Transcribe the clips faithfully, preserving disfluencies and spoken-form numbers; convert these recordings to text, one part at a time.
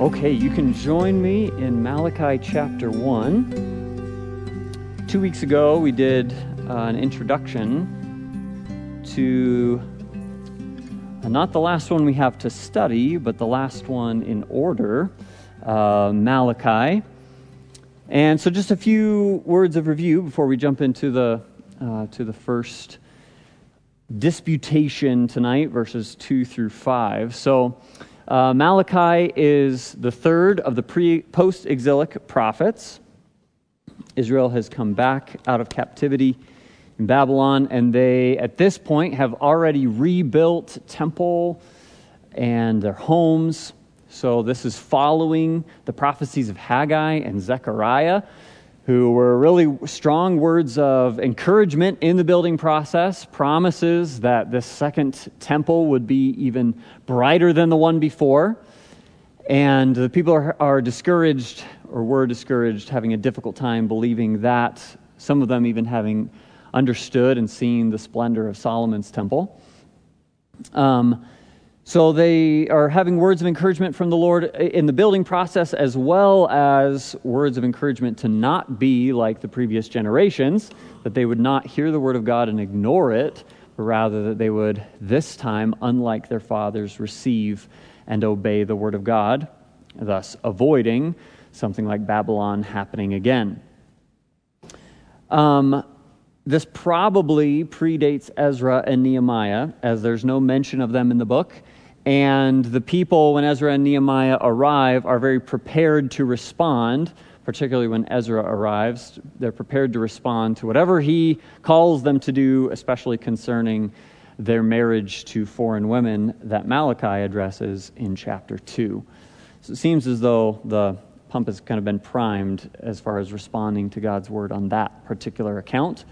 Okay, you can join me in Malachi chapter one. Two weeks ago, we did uh, an introduction to uh, not the last one we have to study, but the last one in order, uh, Malachi. And so, just a few words of review before we jump into the uh, to the first disputation tonight, verses two through five. So. Uh, Malachi is the third of the pre post-exilic prophets. Israel has come back out of captivity in Babylon, and they, at this point, have already rebuilt temple and their homes. So this is following the prophecies of Haggai and Zechariah, who were really strong words of encouragement in the building process, promises that this second temple would be even brighter than the one before. And the people are, are discouraged, or were discouraged, having a difficult time believing that, some of them even having understood and seen the splendor of Solomon's temple. Um, so they are having words of encouragement from the Lord in the building process, as well as words of encouragement to not be like the previous generations, that they would not hear the word of God and ignore it, but rather that they would this time, unlike their fathers, receive and obey the word of God, thus avoiding something like Babylon happening again. Um, this probably predates Ezra and Nehemiah, as there's no mention of them in the book, and the people, when Ezra and Nehemiah arrive, are very prepared to respond. Particularly when Ezra arrives, they're prepared to respond to whatever he calls them to do, especially concerning their marriage to foreign women that Malachi addresses in chapter two. So it seems as though the pump has kind of been primed as far as responding to God's word on that particular account.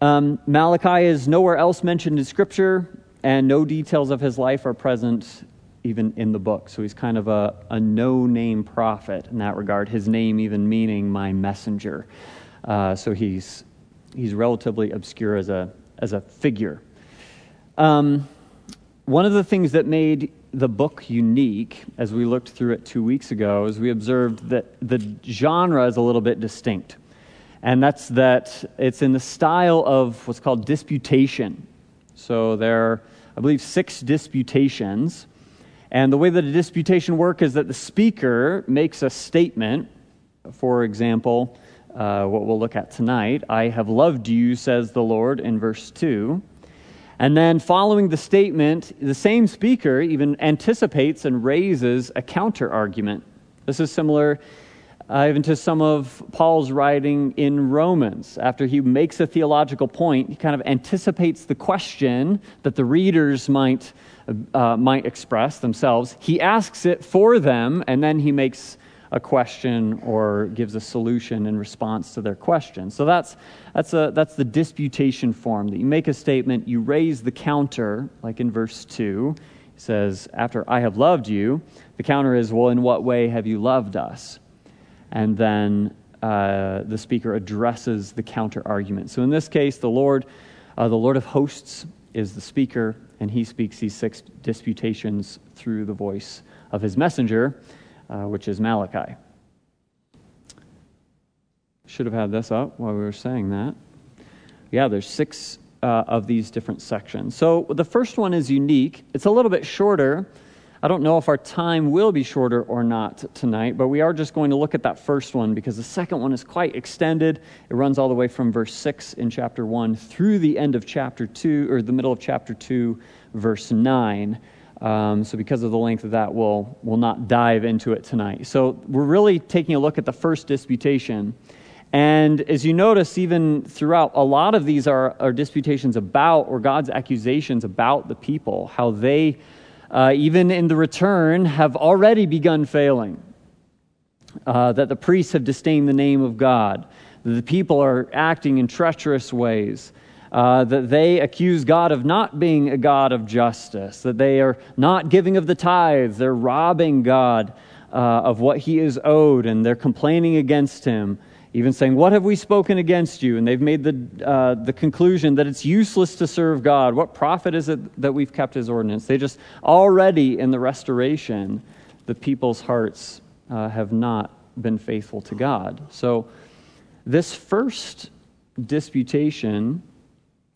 Um, Malachi is nowhere else mentioned in Scripture, and no details of his life are present even in the book. So he's kind of a, a no-name prophet in that regard, his name even meaning my messenger. Uh, so he's he's relatively obscure as a as a figure. Um, one of the things that made the book unique, as we looked through it two weeks ago, is we observed that the genre is a little bit distinct. And that's that it's in the style of what's called disputation. So there are, I believe, six disputations. And the way that a disputation works is that the speaker makes a statement. For example, uh, what we'll look at tonight, I have loved you, says the Lord, in verse two. And then following the statement, the same speaker even anticipates and raises a counter-argument. This is similar uh, even to some of Paul's writing in Romans. After he makes a theological point, he kind of anticipates the question that the readers might Uh, might express themselves. He asks it for them, and then he makes a question or gives a solution in response to their question. So that's that's a that's the disputation form, that you make a statement, you raise the counter, like in verse two. It says, after I have loved you, the counter is, well, in what way have you loved us? And then uh, the speaker addresses the counter argument. So in this case, the Lord, uh, the Lord of hosts is the speaker, and he speaks these six disputations through the voice of his messenger, uh, which is Malachi. Should have had this up while we were saying that. Yeah, there's six uh, of these different sections. So the first one is unique. It's a little bit shorter. I don't know if our time will be shorter or not tonight, but we are just going to look at that first one because the second one is quite extended. It runs all the way from verse six in chapter one through the end of chapter two, or the middle of chapter two, verse nine. Um, so because of the length of that, we'll, we'll not dive into it tonight. So we're really taking a look at the first disputation. And as you notice, even throughout, a lot of these are, are disputations about, or God's accusations about the people, how they... Uh, even in the return, have already begun failing, uh, that the priests have disdained the name of God, that the people are acting in treacherous ways, uh, that they accuse God of not being a God of justice, that they are not giving of the tithes, they're robbing God uh, of what he is owed, and they're complaining against him, even saying, what have we spoken against you? And they've made the uh, the conclusion that it's useless to serve God. What profit is it that we've kept his ordinance? They just already in the restoration, the people's hearts uh, have not been faithful to God. So this first disputation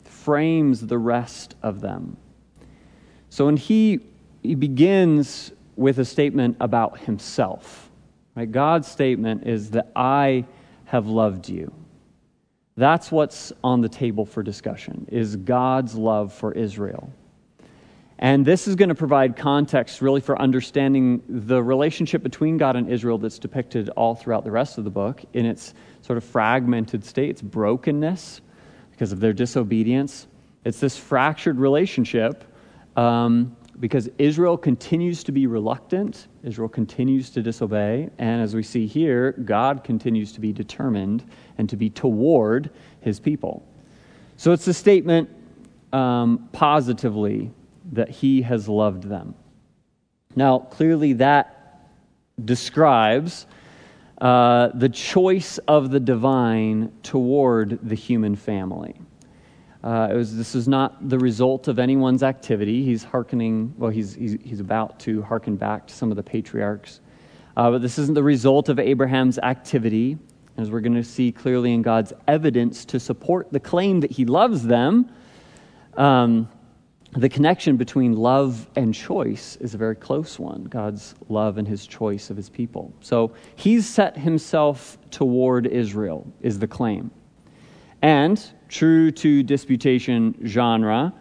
frames the rest of them. So when he, he begins with a statement about himself, right? God's statement is that I have loved you. That's what's on the table for discussion, is God's love for Israel. And this is going to provide context really for understanding the relationship between God and Israel that's depicted all throughout the rest of the book in its sort of fragmented state, its brokenness because of their disobedience. It's this fractured relationship um, because Israel continues to be reluctant, Israel continues to disobey, and as we see here, God continues to be determined and to be toward his people. So it's a statement um, positively that he has loved them. Now, clearly that describes uh, the choice of the divine toward the human family. Uh, it was, this is not the result of anyone's activity. He's hearkening, well, he's, he's, he's about to hearken back to some of the patriarchs. Uh, but this isn't the result of Abraham's activity, as we're going to see clearly in God's evidence to support the claim that he loves them. Um, The connection between love and choice is a very close one, God's love and his choice of his people. So he's set himself toward Israel, is the claim. And true to disputation genre,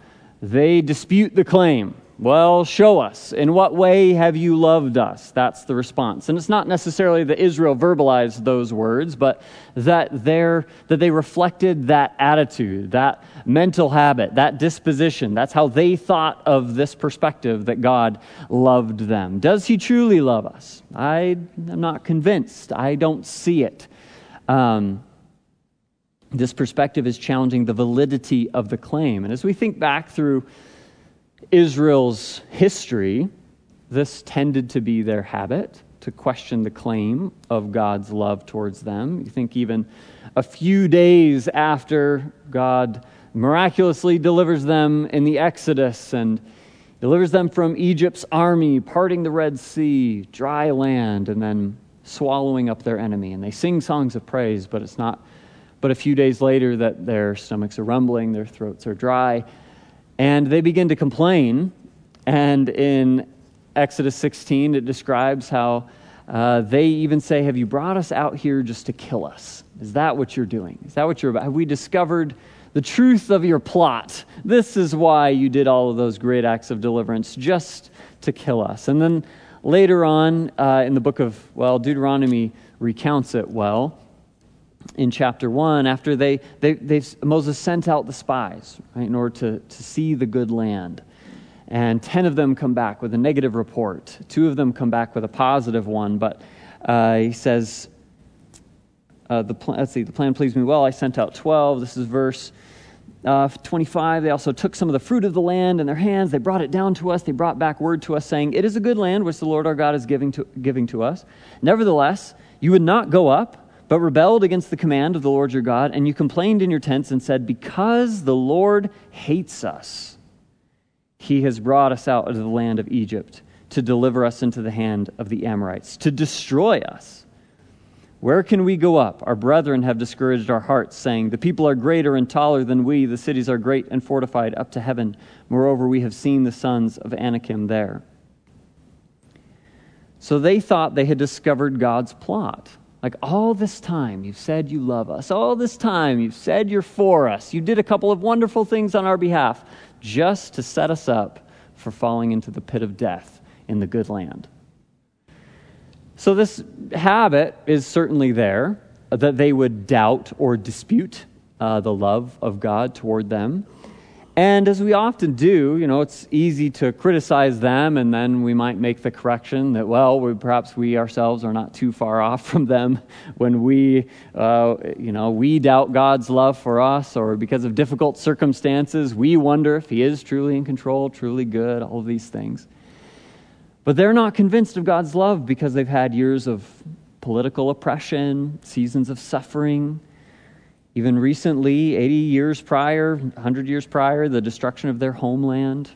they dispute the claim. Well, show us. In what way have you loved us? That's the response. And it's not necessarily that Israel verbalized those words, but that, that they reflected that attitude, that mental habit, that disposition. That's how they thought of this perspective that God loved them. Does he truly love us? I am not convinced. I don't see it. Um, this perspective is challenging the validity of the claim. And as we think back through Israel's history, this tended to be their habit, to question the claim of God's love towards them. You think even a few days after God miraculously delivers them in the Exodus and delivers them from Egypt's army, parting the Red Sea, dry land, and then swallowing up their enemy. And they sing songs of praise, but it's not but a few days later that their stomachs are rumbling, their throats are dry, and they begin to complain. And in Exodus sixteen, it describes how uh, they even say, have you brought us out here just to kill us? Is that what you're doing? Is that what you're about? Have we discovered the truth of your plot? This is why you did all of those great acts of deliverance, just to kill us. And then later on uh, in the book of, well, Deuteronomy recounts it well. In chapter one, after they, they, they've, Moses sent out the spies, right, in order to, to see the good land. And ten of them come back with a negative report. Two of them come back with a positive one. But uh, he says, uh, the pl- let's see, the plan pleased me well. I sent out twelve. This is verse uh, twenty-five. They also took some of the fruit of the land in their hands. They brought it down to us. They brought back word to us, saying, it is a good land which the Lord our God is giving to, giving to us. Nevertheless, you would not go up, but rebelled against the command of the Lord your God, and you complained in your tents and said, because the Lord hates us, he has brought us out of the land of Egypt to deliver us into the hand of the Amorites, to destroy us. Where can we go up? Our brethren have discouraged our hearts, saying, the people are greater and taller than we, the cities are great and fortified up to heaven. Moreover, we have seen the sons of Anakim there. So they thought they had discovered God's plot. Like, all this time you've said you love us. All this time you've said you're for us. You did a couple of wonderful things on our behalf just to set us up for falling into the pit of death in the good land. So this habit is certainly there, that they would doubt or dispute uh, the love of God toward them. And as we often do, you know, it's easy to criticize them, and then we might make the correction that, well, we, perhaps we ourselves are not too far off from them when we, uh, you know, we doubt God's love for us, or because of difficult circumstances, we wonder if he is truly in control, truly good, all of these things. But they're not convinced of God's love because they've had years of political oppression, seasons of suffering. Even recently, eighty years prior, one hundred years prior, the destruction of their homeland,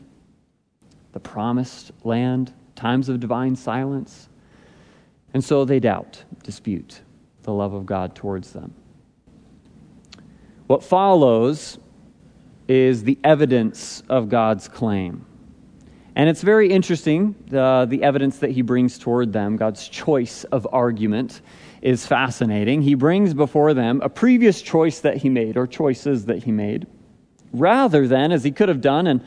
the promised land times of divine silence. And so they doubt, dispute the love of God towards them. What follows is the evidence of God's claim. And it's very interesting, the, the evidence that he brings toward them. God's choice of argument is fascinating. He brings before them a previous choice that he made, or choices that he made, rather than, as he could have done and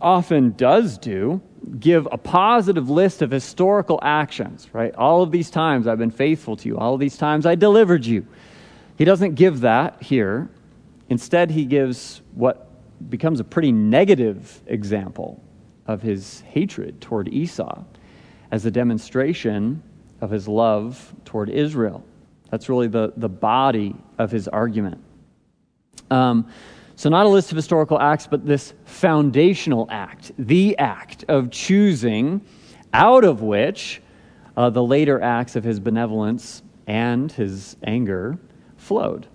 often does do, give a positive list of historical actions, right? All of these times I've been faithful to you. All of these times I delivered you. He doesn't give that here. Instead, he gives what becomes a pretty negative example of his hatred toward Esau as a demonstration of his love toward Israel. That's really the, the body of his argument. Um, so not a list of historical acts, but this foundational act, the act of choosing, out of which uh, the later acts of his benevolence and his anger flowed.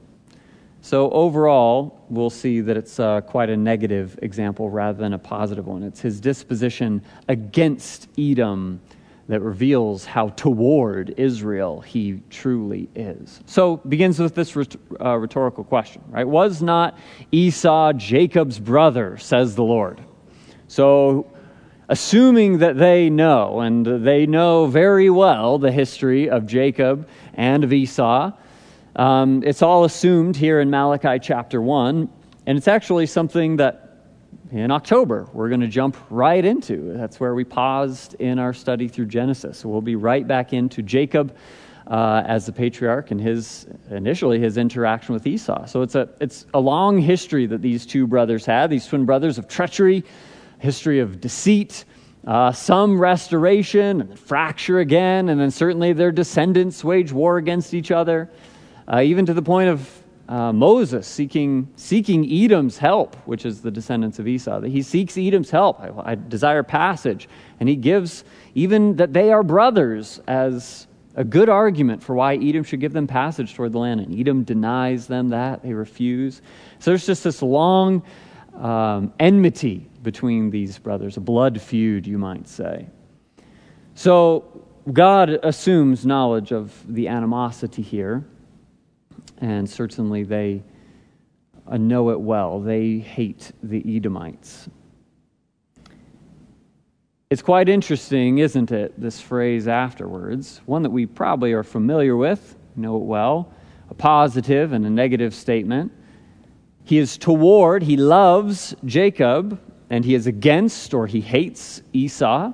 So overall, we'll see that it's uh, quite a negative example rather than a positive one. It's his disposition against Edom that reveals how toward Israel he truly is. So begins with this rhet- uh, rhetorical question, right? Was not Esau Jacob's brother, says the Lord? So assuming that they know, and they know very well the history of Jacob and of Esau, Um, it's all assumed here in Malachi chapter one, and it's actually something that in October we're going to jump right into. That's where we paused in our study through Genesis. So we'll be right back into Jacob uh, as the patriarch and his initially his interaction with Esau. So it's a it's a long history that these two brothers had, these twin brothers, of treachery, history of deceit, Uh, some restoration, and then fracture again, and then certainly their descendants wage war against each other. Uh, even to the point of uh, Moses seeking seeking Edom's help, which is the descendants of Esau. He seeks Edom's help. I, I desire passage. And he gives even that they are brothers as a good argument for why Edom should give them passage toward the land. And Edom denies them that. They refuse. So there's just this long um, enmity between these brothers, a blood feud, you might say. So God assumes knowledge of the animosity here. And certainly they know it well. They hate the Edomites. It's quite interesting, isn't it, this phrase afterwards, one that we probably are familiar with, know it well, a positive and a negative statement. He is toward, he loves Jacob, and he is against, or he hates Esau.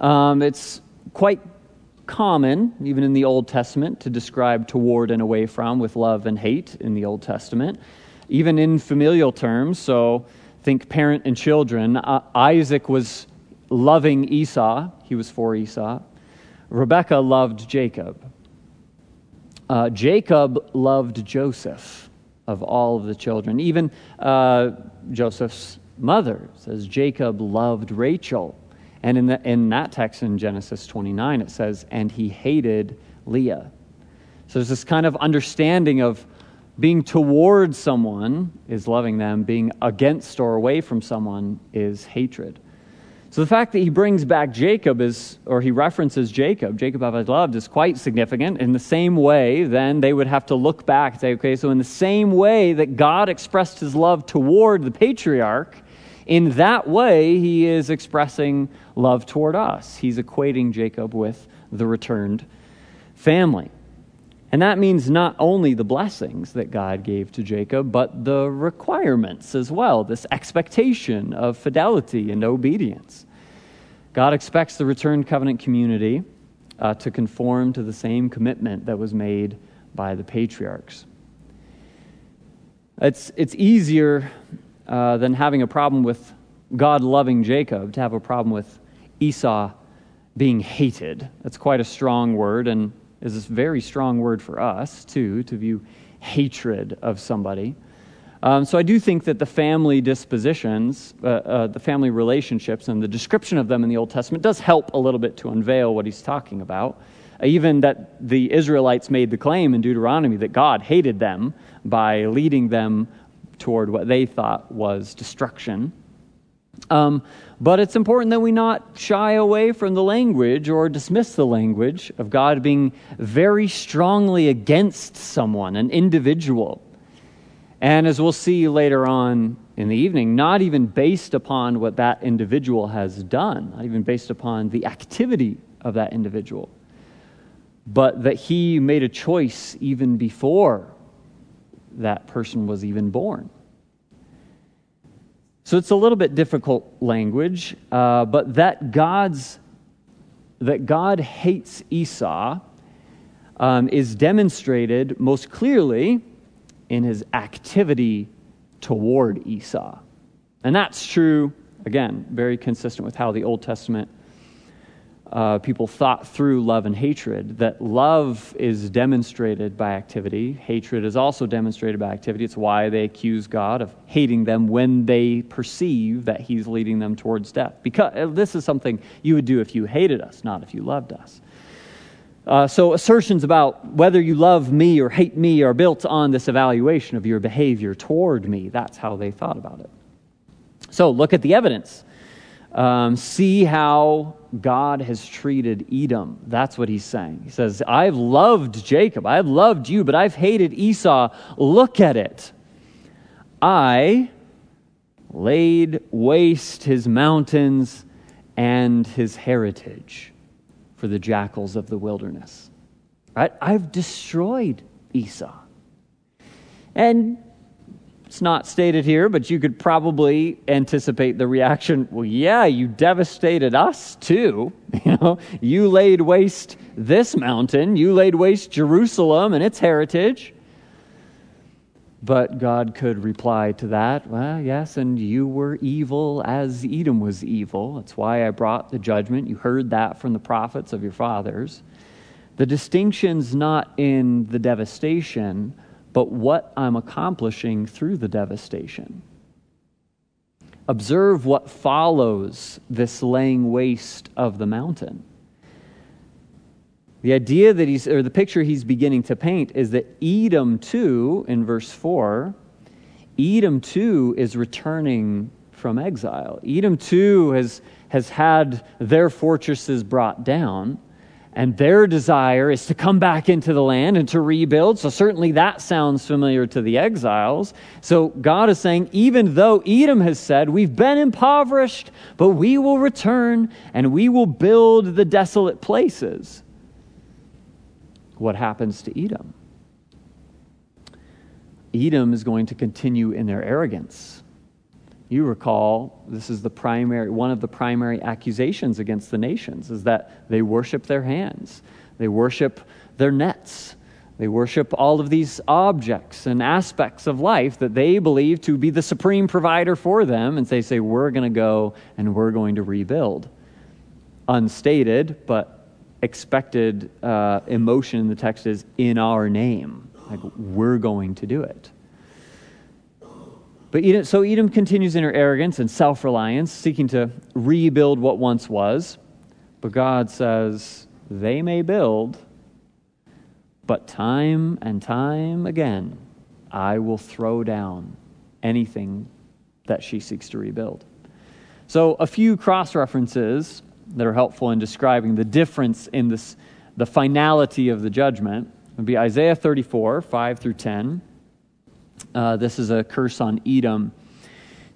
Um, it's quite common, even in the Old Testament, to describe toward and away from with love and hate in the Old Testament, even in familial terms. So think parent and children. Uh, Isaac was loving Esau. He was for Esau. Rebekah loved Jacob. Uh, Jacob loved Joseph of all of the children. Even uh, Joseph's mother says Jacob loved Rachel. And in, the, in that text in Genesis twenty-nine, it says, and he hated Leah. So there's this kind of understanding of being toward someone is loving them, being against or away from someone is hatred. So the fact that he brings back Jacob is, or he references Jacob, Jacob I loved, is quite significant. In the same way, then they would have to look back and say, okay, so in the same way that God expressed his love toward the patriarch, in that way, he is expressing love toward us. He's equating Jacob with the returned family. And that means not only the blessings that God gave to Jacob, but the requirements as well, this expectation of fidelity and obedience. God expects the returned covenant community uh, to conform to the same commitment that was made by the patriarchs. It's, it's easier... Uh, than having a problem with God loving Jacob, to have a problem with Esau being hated. That's quite a strong word, and is a very strong word for us, too, to view hatred of somebody. Um, so I do think that the family dispositions, uh, uh, the family relationships, and the description of them in the Old Testament does help a little bit to unveil what he's talking about. Even that the Israelites made the claim in Deuteronomy that God hated them by leading them toward what they thought was destruction. Um, but it's important that we not shy away from the language or dismiss the language of God being very strongly against someone, an individual. And as we'll see later on in the evening, not even based upon what that individual has done, not even based upon the activity of that individual, but that he made a choice even before that person was even born. So it's a little bit difficult language, uh, but that God's that God hates Esau um, is demonstrated most clearly in his activity toward Esau. And that's true, again, very consistent with how the Old Testament uh, people thought through love and hatred, that love is demonstrated by activity. Hatred is also demonstrated by activity. It's why they accuse God of hating them when they perceive that he's leading them towards death. Because this is something you would do if you hated us, not if you loved us. Uh, so assertions about whether you love me or hate me are built on this evaluation of your behavior toward me. That's how they thought about it. So look at the evidence. Um, see how God has treated Edom. That's what he's saying. He says, I've loved Jacob. I've loved you, but I've hated Esau. Look at it. I laid waste his mountains and his heritage for the jackals of the wilderness. Right? I've destroyed Esau. And it's not stated here, but you could probably anticipate the reaction, well, yeah, you devastated us too. You know, you laid waste this mountain, you laid waste Jerusalem and its heritage. But God could reply to that, well, yes, and you were evil as Edom was evil. That's why I brought the judgment. You heard that from the prophets of your fathers. The distinction's not in the devastation, but what I'm accomplishing through the devastation. Observe what follows this laying waste of the mountain. The idea that he's, or the picture he's beginning to paint is that Edom too, in verse four, Edom too is returning from exile. Edom too has, has had their fortresses brought down, and their desire is to come back into the land and to rebuild. So certainly that sounds familiar to the exiles. So God is saying, even though Edom has said, we've been impoverished, but we will return and we will build the desolate places. What happens to Edom? Edom is going to continue in their arrogance. You recall, this is the primary, one of the primary accusations against the nations, is that they worship their hands, they worship their nets, they worship all of these objects and aspects of life that they believe to be the supreme provider for them, and they say, we're going to go and we're going to rebuild. Unstated, but expected uh, emotion in the text is in our name. Like, we're going to do it. But Edom, so Edom continues in her arrogance and self-reliance, seeking to rebuild what once was. But God says, they may build, but time and time again, I will throw down anything that she seeks to rebuild. So a few cross-references that are helpful in describing the difference in this, the finality of the judgment would be Isaiah thirty-four, five through ten. Uh, this is a curse on Edom. It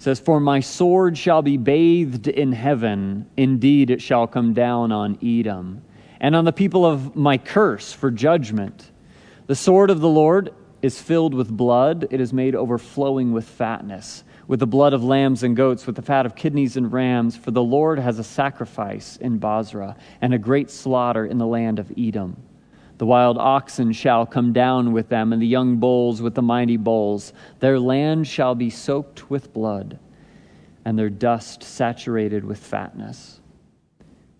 says, for my sword shall be bathed in heaven. Indeed, it shall come down on Edom and on the people of my curse for judgment. The sword of the Lord is filled with blood. It is made overflowing with fatness, with the blood of lambs and goats, with the fat of kidneys and rams, for the Lord has a sacrifice in Basra, and a great slaughter in the land of Edom. The wild oxen shall come down with them, and the young bulls with the mighty bulls. Their land shall be soaked with blood, and their dust saturated with fatness.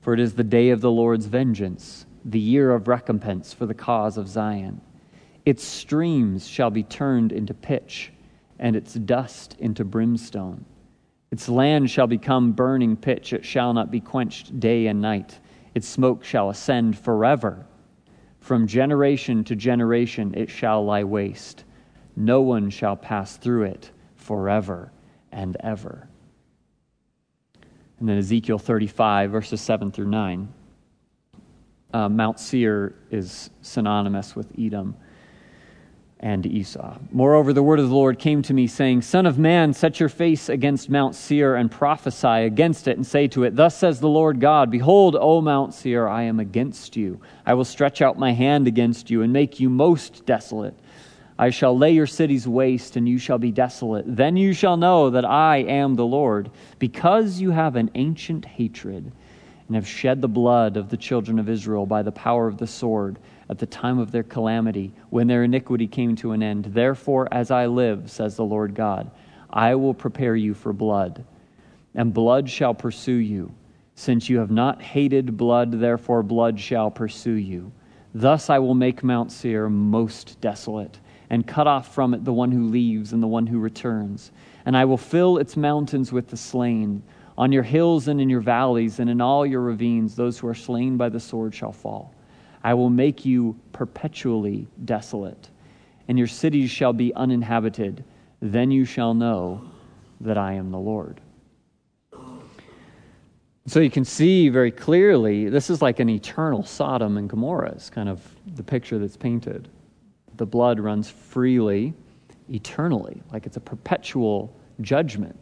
For it is the day of the Lord's vengeance, the year of recompense for the cause of Zion. Its streams shall be turned into pitch, and its dust into brimstone. Its land shall become burning pitch. It shall not be quenched day and night. Its smoke shall ascend forever. From generation to generation it shall lie waste. No one shall pass through it forever and ever. And then Ezekiel thirty-five, verses seven through nine. Uh, Mount Seir is synonymous with Edom and Esau. Moreover, the word of the Lord came to me, saying, Son of man, set your face against Mount Seir and prophesy against it, and say to it, Thus says the Lord God, Behold, O Mount Seir, I am against you. I will stretch out my hand against you and make you most desolate. I shall lay your cities waste, and you shall be desolate. Then you shall know that I am the Lord, because you have an ancient hatred, and have shed the blood of the children of Israel by the power of the sword at the time of their calamity, when their iniquity came to an end. Therefore, as I live, says the Lord God, I will prepare you for blood, and blood shall pursue you. Since you have not hated blood, therefore blood shall pursue you. Thus I will make Mount Seir most desolate, and cut off from it the one who leaves and the one who returns. And I will fill its mountains with the slain. On your hills and in your valleys and in all your ravines, those who are slain by the sword shall fall. I will make you perpetually desolate, and your cities shall be uninhabited. Then you shall know that I am the Lord. So you can see very clearly, this is like an eternal Sodom and Gomorrah is kind of the picture that's painted. The blood runs freely, eternally, like it's a perpetual judgment.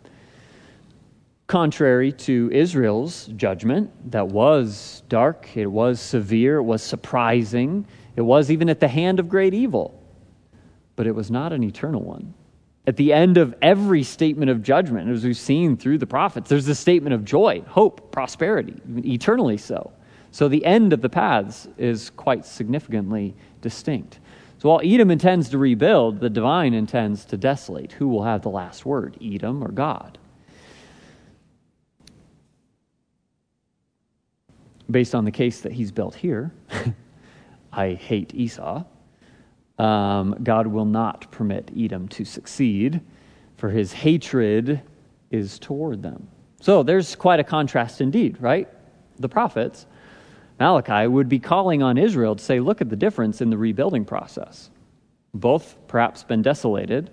Contrary to Israel's judgment, that was dark, it was severe, it was surprising, it was even at the hand of great evil, but it was not an eternal one. At the end of every statement of judgment, as we've seen through the prophets, there's a statement of joy, hope, prosperity, eternally so. So the end of the paths is quite significantly distinct. So while Edom intends to rebuild, the divine intends to desolate. Who will have the last word, Edom or God? Based on the case that he's built here, I hate Esau. Um, God will not permit Edom to succeed, for his hatred is toward them. So there's quite a contrast indeed, right? The prophets, Malachi would be calling on Israel to say, look at the difference in the rebuilding process. Both perhaps been desolated,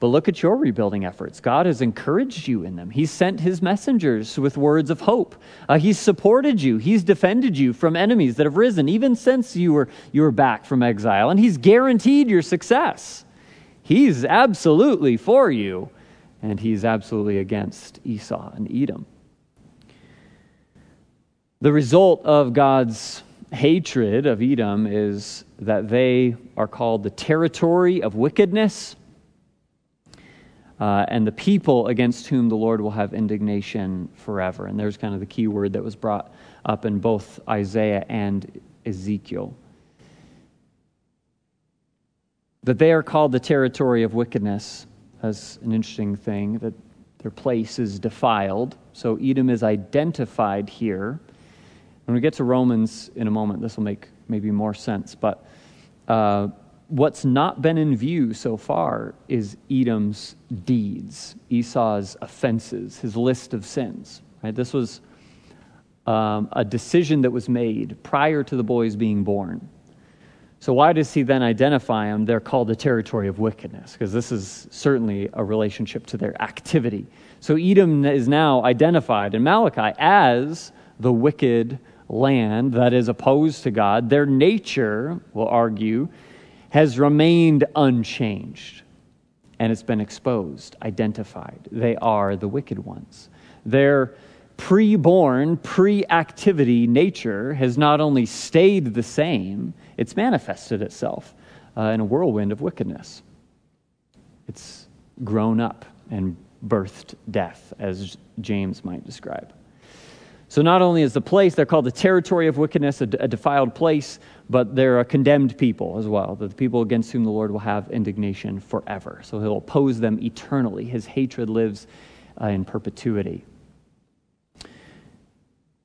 but look at your rebuilding efforts. God has encouraged you in them. He sent his messengers with words of hope. Uh, he's supported you. He's defended you from enemies that have risen, even since you were, you were back from exile, and he's guaranteed your success. He's absolutely for you, and he's absolutely against Esau and Edom. The result of God's hatred of Edom is that they are called the territory of wickedness, uh, and the people against whom the Lord will have indignation forever. And there's kind of the key word that was brought up in both Isaiah and Ezekiel. That they are called the territory of wickedness. That's an interesting thing, that their place is defiled. So Edom is identified here. When we get to Romans in a moment, this will make maybe more sense. But uh, what's not been in view so far is Edom's deeds, Esau's offenses, his list of sins. Right? This was um, a decision that was made prior to the boys being born. So why does he then identify them? They're called the territory of wickedness, because this is certainly a relationship to their activity. So Edom is now identified in Malachi as the wicked land that is opposed to God. Their nature, we'll argue, has remained unchanged, and it's been exposed, identified. They are the wicked ones. Their pre-born, pre-activity nature has not only stayed the same, it's manifested itself uh, in a whirlwind of wickedness. It's grown up and birthed death, as James might describe. So not only is the place, they're called the territory of wickedness, a, a defiled place, but they're a condemned people as well, the people against whom the Lord will have indignation forever. So he'll oppose them eternally. His hatred lives uh, in perpetuity.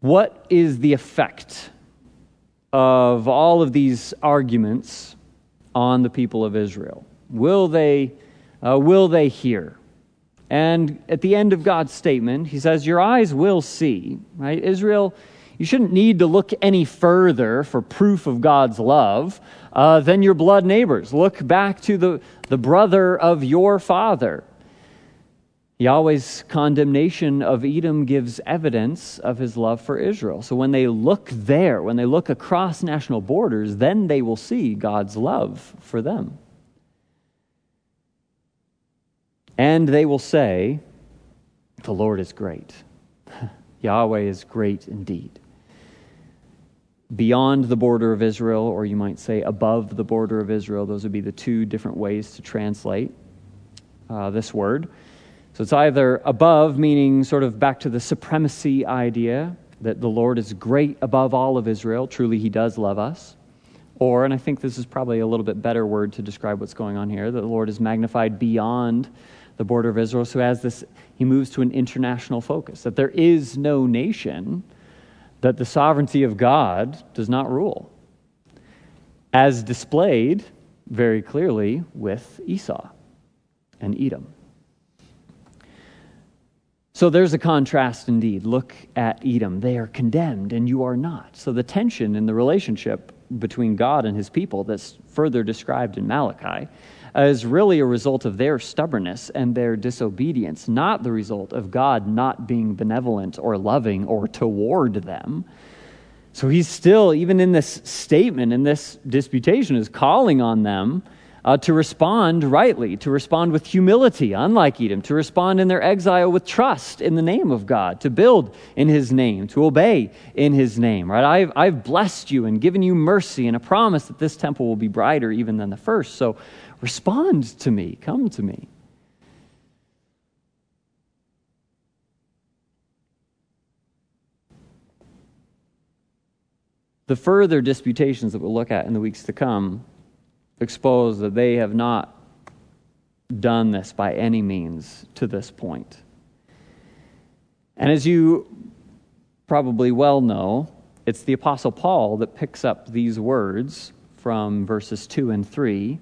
What is the effect of all of these arguments on the people of Israel? Will they, uh, will they hear? And at the end of God's statement, he says, your eyes will see, right? Israel, you shouldn't need to look any further for proof of God's love uh, than your blood neighbors. Look back to the, the brother of your father. Yahweh's condemnation of Edom gives evidence of his love for Israel. So when they look there, when they look across national borders, then they will see God's love for them. And they will say, "The Lord is great. Yahweh is great indeed." Beyond the border of Israel, or you might say above the border of Israel, those would be the two different ways to translate uh, this word. So it's either above, meaning sort of back to the supremacy idea, that the Lord is great above all of Israel, truly he does love us, or, and I think this is probably a little bit better word to describe what's going on here, that the Lord is magnified beyond the border of Israel, so as this, he moves to an international focus, that there is no nation that the sovereignty of God does not rule, as displayed very clearly with Esau and Edom. So there's a contrast indeed. Look at Edom. They are condemned and you are not. So the tension in the relationship between God and his people that's further described in Malachi uh, is really a result of their stubbornness and their disobedience, not the result of God not being benevolent or loving or toward them. So he's still, even in this statement, in this disputation, is calling on them Uh, to respond rightly, to respond with humility, unlike Edom, to respond in their exile with trust in the name of God, to build in his name, to obey in his name, right? I've, I've blessed you and given you mercy and a promise that this temple will be brighter even than the first. So respond to me, come to me. The further disputations that we'll look at in the weeks to come expose that they have not done this by any means to this point. And as you probably well know, it's the Apostle Paul that picks up these words from verses two and three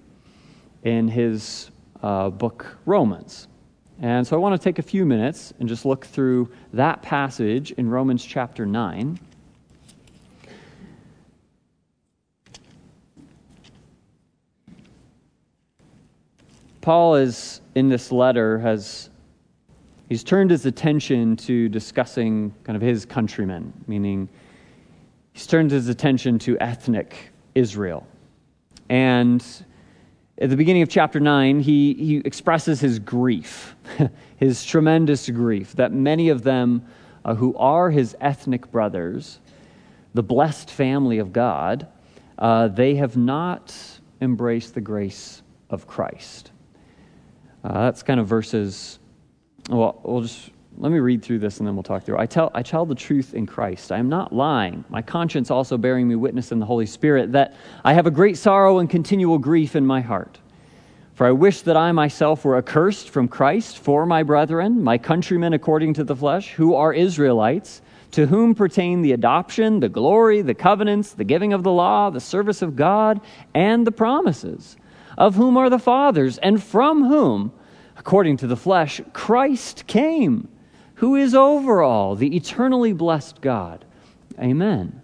in his uh, book Romans. And so I want to take a few minutes and just look through that passage in Romans chapter nine. Paul is, in this letter, has he's turned his attention to discussing kind of his countrymen, meaning he's turned his attention to ethnic Israel. And at the beginning of chapter nine, he, he expresses his grief, his tremendous grief, that many of them uh, who are his ethnic brothers, the blessed family of God, uh, they have not embraced the grace of Christ. Uh, that's kind of verses, well, we'll just, let me read through this and then we'll talk through. I tell I tell the truth in Christ. I am not lying. My conscience also bearing me witness in the Holy Spirit that I have a great sorrow and continual grief in my heart. For I wish that I myself were accursed from Christ for my brethren, my countrymen according to the flesh, who are Israelites, to whom pertain the adoption, the glory, the covenants, the giving of the law, the service of God, and the promises, of whom are the fathers, and from whom, according to the flesh, Christ came, who is over all, the eternally blessed God. Amen.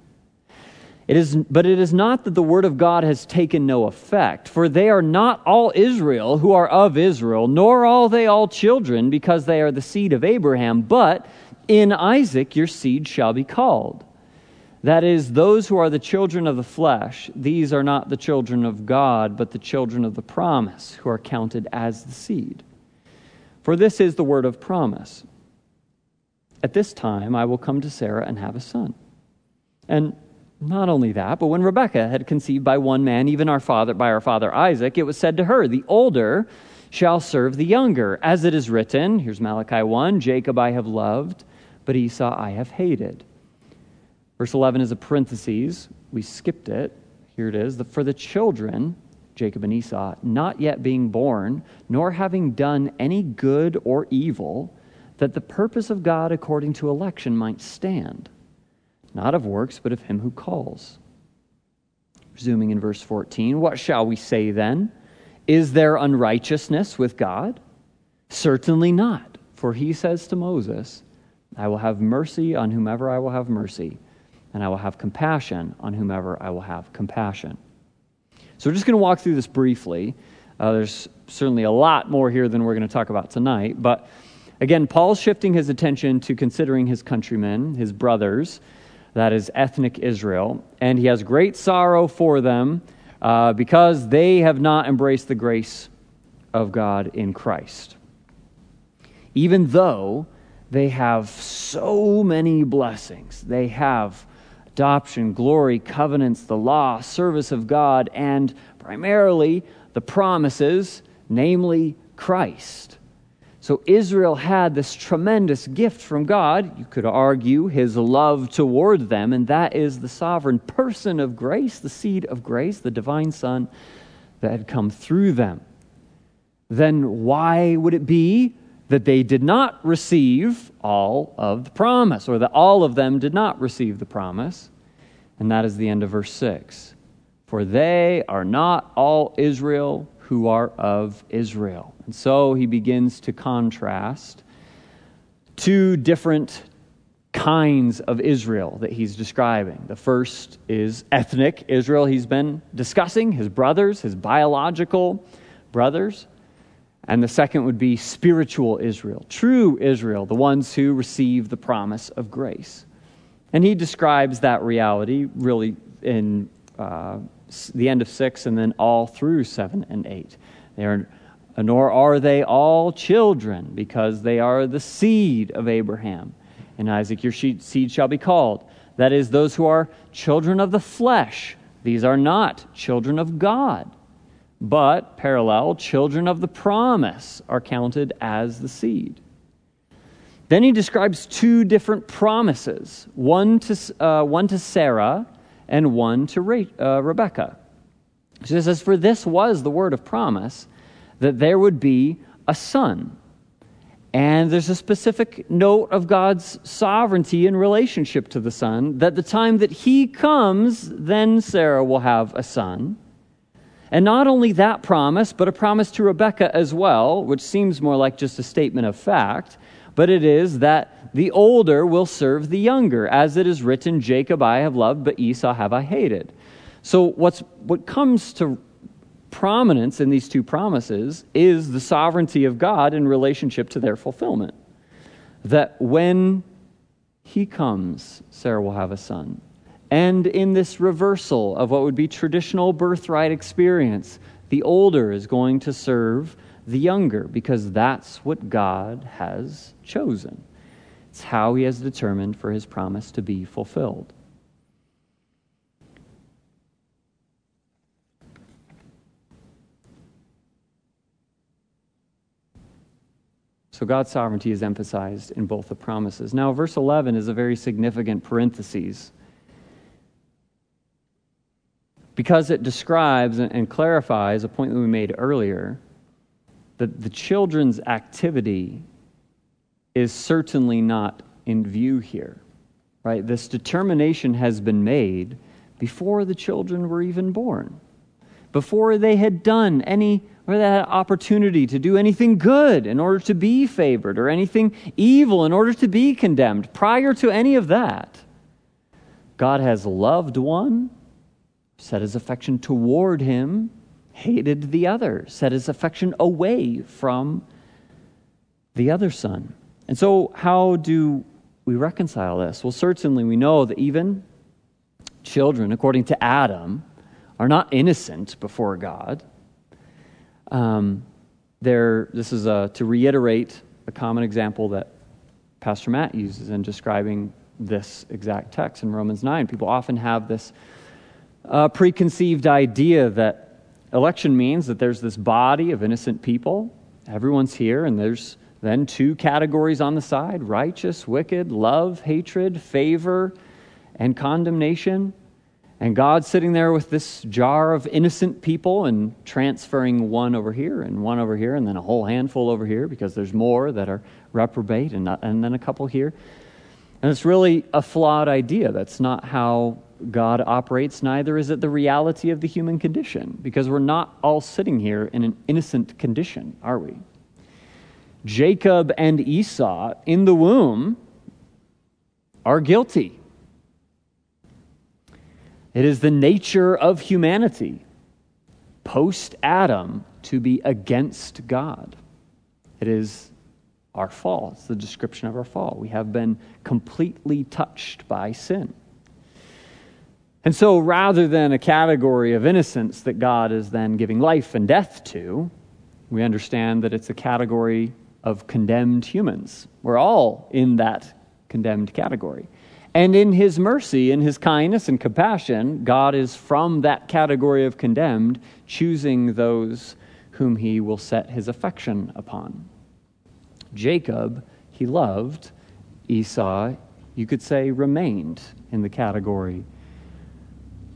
It is, but it is not that the word of God has taken no effect, for they are not all Israel who are of Israel, nor are they all children, because they are the seed of Abraham, but in Isaac your seed shall be called. That is, those who are the children of the flesh, these are not the children of God, but the children of the promise, who are counted as the seed. For this is the word of promise. At this time I will come to Sarah and have a son. And not only that, but when Rebekah had conceived by one man, even our father, by our father Isaac, it was said to her, the older shall serve the younger. As it is written, here's Malachi one, Jacob I have loved, but Esau I have hated. Verse eleven is a parenthesis. We skipped it. Here it is. For the children, Jacob and Esau, not yet being born, nor having done any good or evil, that the purpose of God according to election might stand, not of works, but of him who calls. Resuming in verse fourteen, what shall we say then? Is there unrighteousness with God? Certainly not. For he says to Moses, I will have mercy on whomever I will have mercy, and I will have compassion on whomever I will have compassion. So we're just going to walk through this briefly. Uh, there's certainly a lot more here than we're going to talk about tonight, but Again, Paul's shifting his attention to considering his countrymen, his brothers, that is ethnic Israel, and he has great sorrow for them uh, because they have not embraced the grace of God in Christ, even though they have so many blessings. They have adoption, glory, covenants, the law, service of God, and primarily the promises, namely Christ. So Israel had this tremendous gift from God, you could argue his love toward them, and that is the sovereign person of grace, the seed of grace, the divine Son that had come through them. Then why would it be that they did not receive all of the promise, or that all of them did not receive the promise? And that is the end of verse six. For they are not all Israel who are of Israel. And so he begins to contrast two different kinds of Israel that he's describing. The first is ethnic Israel he's been discussing, his brothers, his biological brothers. And the second would be spiritual Israel, true Israel, the ones who receive the promise of grace. And he describes that reality really in uh, the end of six and then all through seven and eight. They are, nor are they all children, because they are the seed of Abraham. And Isaac your seed shall be called. That is, those who are children of the flesh. These are not children of God. But, parallel, children of the promise are counted as the seed. Then he describes two different promises, one to, uh, one to Sarah and one to Re- uh, Rebekah. So he says, for this was the word of promise, that there would be a son. And there's a specific note of God's sovereignty in relationship to the son, that the time that he comes, then Sarah will have a son. And not only that promise, but a promise to Rebekah as well, which seems more like just a statement of fact, but it is that the older will serve the younger. As it is written, Jacob I have loved, but Esau have I hated. So what's what comes to prominence in these two promises is the sovereignty of God in relationship to their fulfillment. That when he comes, Sarah will have a son. And in this reversal of what would be traditional birthright experience, the older is going to serve the younger because that's what God has chosen. It's how he has determined for his promise to be fulfilled. So God's sovereignty is emphasized in both the promises. Now, verse eleven is a very significant parenthesis, because it describes and clarifies a point that we made earlier, that the children's activity is certainly not in view here, right? This determination has been made before the children were even born, before they had done any, or they had opportunity to do anything good in order to be favored, or anything evil in order to be condemned. Prior to any of that, God has loved one, set his affection toward him, hated the other, set his affection away from the other son. And so how do we reconcile this? Well, certainly we know that even children, according to Adam, are not innocent before God. Um, they're, this is a, to reiterate a common example that Pastor Matt uses in describing this exact text in Romans nine. People often have this A preconceived idea that election means that there's this body of innocent people. Everyone's here, and there's then two categories on the side: righteous, wicked, love, hatred, favor, and condemnation. And God's sitting there with this jar of innocent people and transferring one over here and one over here and then a whole handful over here because there's more that are reprobate and, not, and then a couple here. And it's really a flawed idea. That's not how God operates, neither is it the reality of the human condition, because we're not all sitting here in an innocent condition, are we? Jacob and Esau in the womb are guilty. It is the nature of humanity, post-Adam, to be against God. It is our fall. It's the description of our fall. We have been completely touched by sin. And so rather than a category of innocence that God is then giving life and death to, we understand that it's a category of condemned humans. We're all in that condemned category. And in his mercy, in his kindness and compassion, God is from that category of condemned, choosing those whom he will set his affection upon. Jacob, he loved. Esau, you could say, remained in the category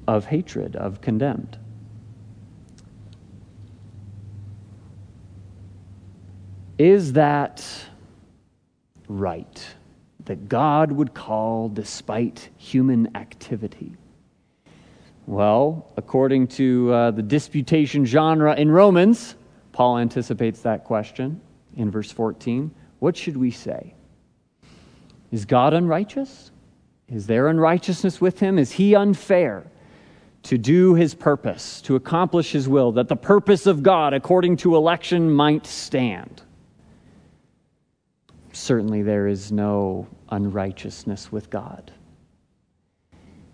of hatred, of condemned. Is that right, that God would call despite human activity? Well, according to uh, the disputation genre in Romans, Paul anticipates that question in verse fourteen. What should we say? Is God unrighteous? Is there unrighteousness with him? Is he unfair to do his purpose, to accomplish his will, that the purpose of God according to election might stand? Certainly there is no unrighteousness with God.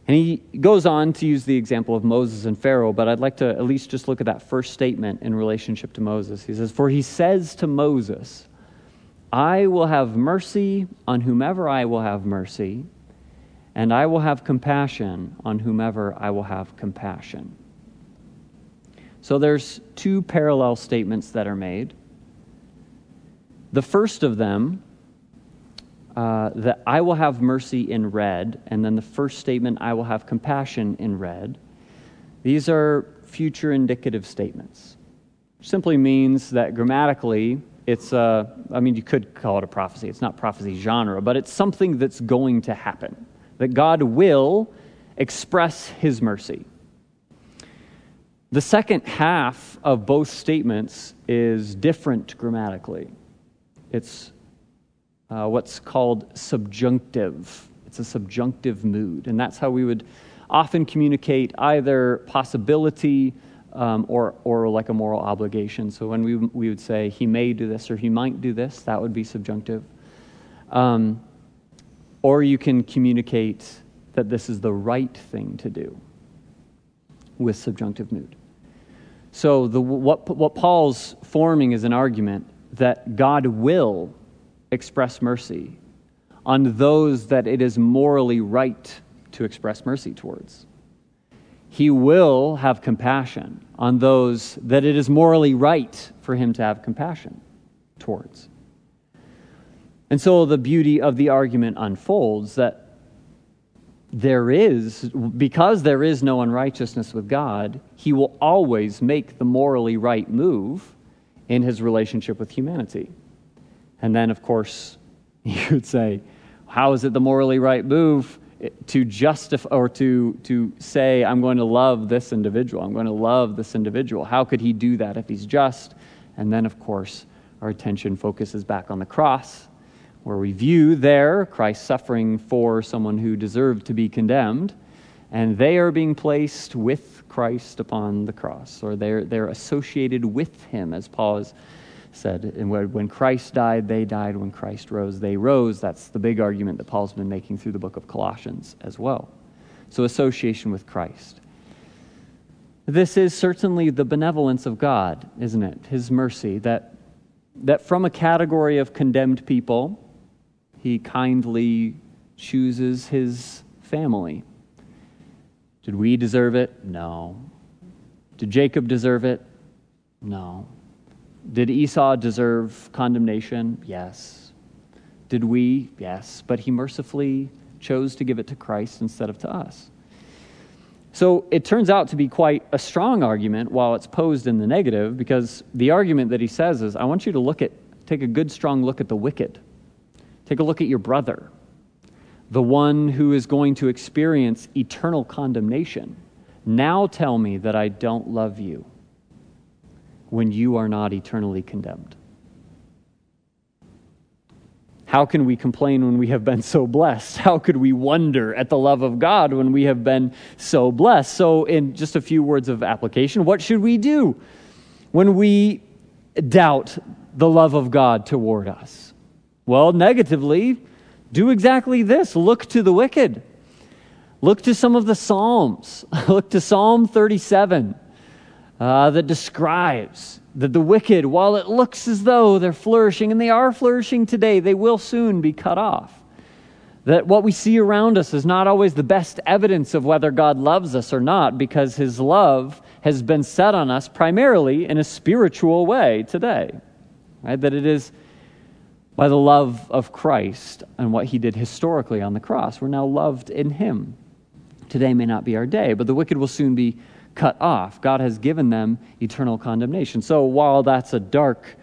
And he goes on to use the example of Moses and Pharaoh, but I'd like to at least just look at that first statement in relationship to Moses. He says, "For he says to Moses, I will have mercy on whomever I will have mercy, and I will have compassion on whomever I will have compassion." So there's two parallel statements that are made. The first of them, uh, that I will have mercy in red, and then the first statement, I will have compassion in red. These are future indicative statements. Simply means that grammatically, it's a, I mean, you could call it a prophecy. It's not prophecy genre, but it's something that's going to happen, that God will express his mercy. The second half of both statements is different grammatically. It's uh, what's called subjunctive. It's a subjunctive mood. And that's how we would often communicate either possibility um, or or like a moral obligation. So when we we would say, he may do this or he might do this, that would be subjunctive. Um, or you can communicate that this is the right thing to do with subjunctive mood. So the what what Paul's forming is an argument that God will express mercy on those that it is morally right to express mercy towards. He will have compassion on those that it is morally right for him to have compassion towards. And so the beauty of the argument unfolds that there is, because there is no unrighteousness with God, he will always make the morally right move in his relationship with humanity. And then, of course, you would say, how is it the morally right move to justify or to to say, I'm going to love this individual, I'm going to love this individual? How could he do that if he's just? And then, of course, our attention focuses back on the cross, where we view there Christ suffering for someone who deserved to be condemned, and they are being placed with Christ upon the cross, or they're, they're associated with him, as Paul has said. And when Christ died, they died. When Christ rose, they rose. That's the big argument that Paul's been making through the book of Colossians as well. So association with Christ. This is certainly the benevolence of God, isn't it? His mercy, that that from a category of condemned people, he kindly chooses his family. Did we deserve it? No. Did Jacob deserve it? No. Did Esau deserve condemnation? Yes. Did we? Yes. But he mercifully chose to give it to Christ instead of to us. So it turns out to be quite a strong argument while it's posed in the negative, because the argument that he says is, I want you to look at, take a good strong look at the wicked. Take a look at your brother, the one who is going to experience eternal condemnation. Now tell me that I don't love you when you are not eternally condemned. How can we complain when we have been so blessed? How could we wonder at the love of God when we have been so blessed? So in just a few words of application, what should we do when we doubt the love of God toward us? Well, negatively, do exactly this. Look to the wicked. Look to some of the Psalms. Look to Psalm thirty-seven uh, that describes that the wicked, while it looks as though they're flourishing, and they are flourishing today, they will soon be cut off. That what we see around us is not always the best evidence of whether God loves us or not, because his love has been set on us primarily in a spiritual way today. Right? That it is by the love of Christ and what he did historically on the cross. We're now loved in him. Today may not be our day, but the wicked will soon be cut off. God has given them eternal condemnation. So while that's a dark,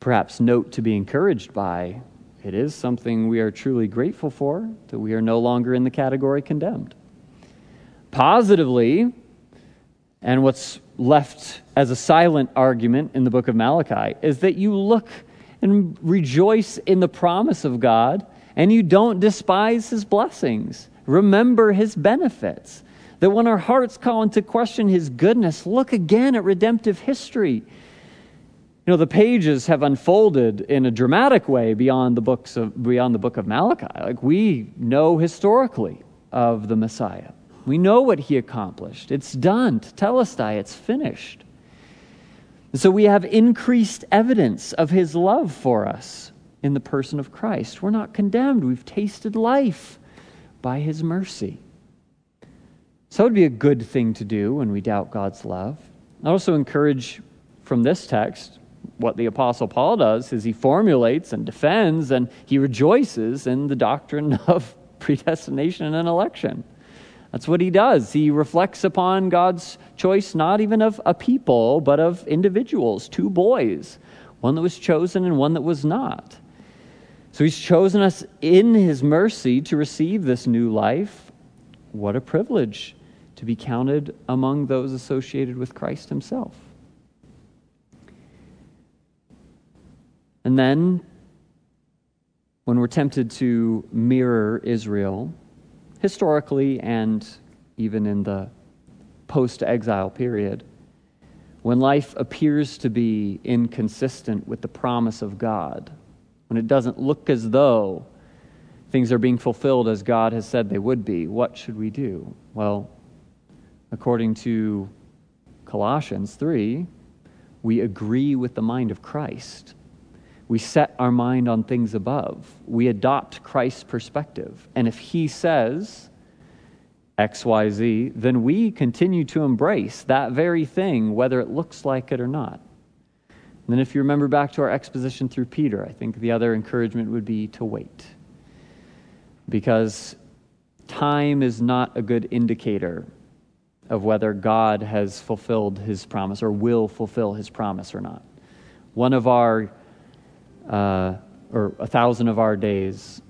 perhaps, note to be encouraged by, it is something we are truly grateful for, that we are no longer in the category condemned. Positively, and what's left as a silent argument in the book of Malachi, is that you look and rejoice in the promise of God, and you don't despise his blessings. Remember his benefits. That when our hearts call into question his goodness, look again at redemptive history. You know, the pages have unfolded in a dramatic way beyond the books of beyond the book of Malachi. Like, we know historically of the Messiah. We know what he accomplished. It's done. Telestai, it's finished. And so we have increased evidence of his love for us in the person of Christ. We're not condemned. We've tasted life by his mercy. So it would be a good thing to do when we doubt God's love. I also encourage from this text what the Apostle Paul does is he formulates and defends and he rejoices in the doctrine of predestination and election. That's what he does. He reflects upon God's choice, not even of a people, but of individuals, two boys, one that was chosen and one that was not. So he's chosen us in his mercy to receive this new life. What a privilege to be counted among those associated with Christ himself. And then, when we're tempted to mirror Israel, historically and even in the post-exile period, when life appears to be inconsistent with the promise of God, when it doesn't look as though things are being fulfilled as God has said they would be, what should we do? Well, according to Colossians three, we agree with the mind of Christ. We set our mind on things above. We adopt Christ's perspective. And if he says X, Y, Z, then we continue to embrace that very thing, whether it looks like it or not. And then if you remember back to our exposition through Peter, I think the other encouragement would be to wait. Because time is not a good indicator of whether God has fulfilled his promise or will fulfill his promise or not. One of our Uh, or a thousand of our days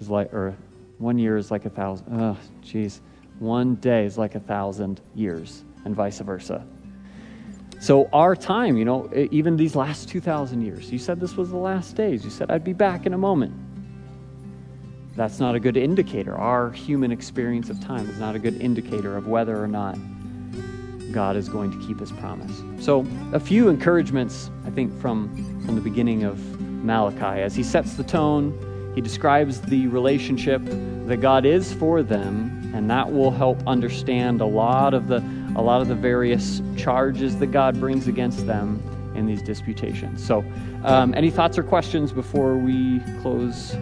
is like, or one year is like a thousand. Oh, geez. One day is like a thousand years, and vice versa. So our time, you know, even these last two thousand years, you said this was the last days. You said, I'd be back in a moment. That's not a good indicator. Our human experience of time is not a good indicator of whether or not God is going to keep his promise. So a few encouragements, I think, from, from the beginning of Malachi. As he sets the tone, he describes the relationship that God is for them, and that will help understand a lot of the a lot of the various charges that God brings against them in these disputations. So um, any thoughts or questions before we close?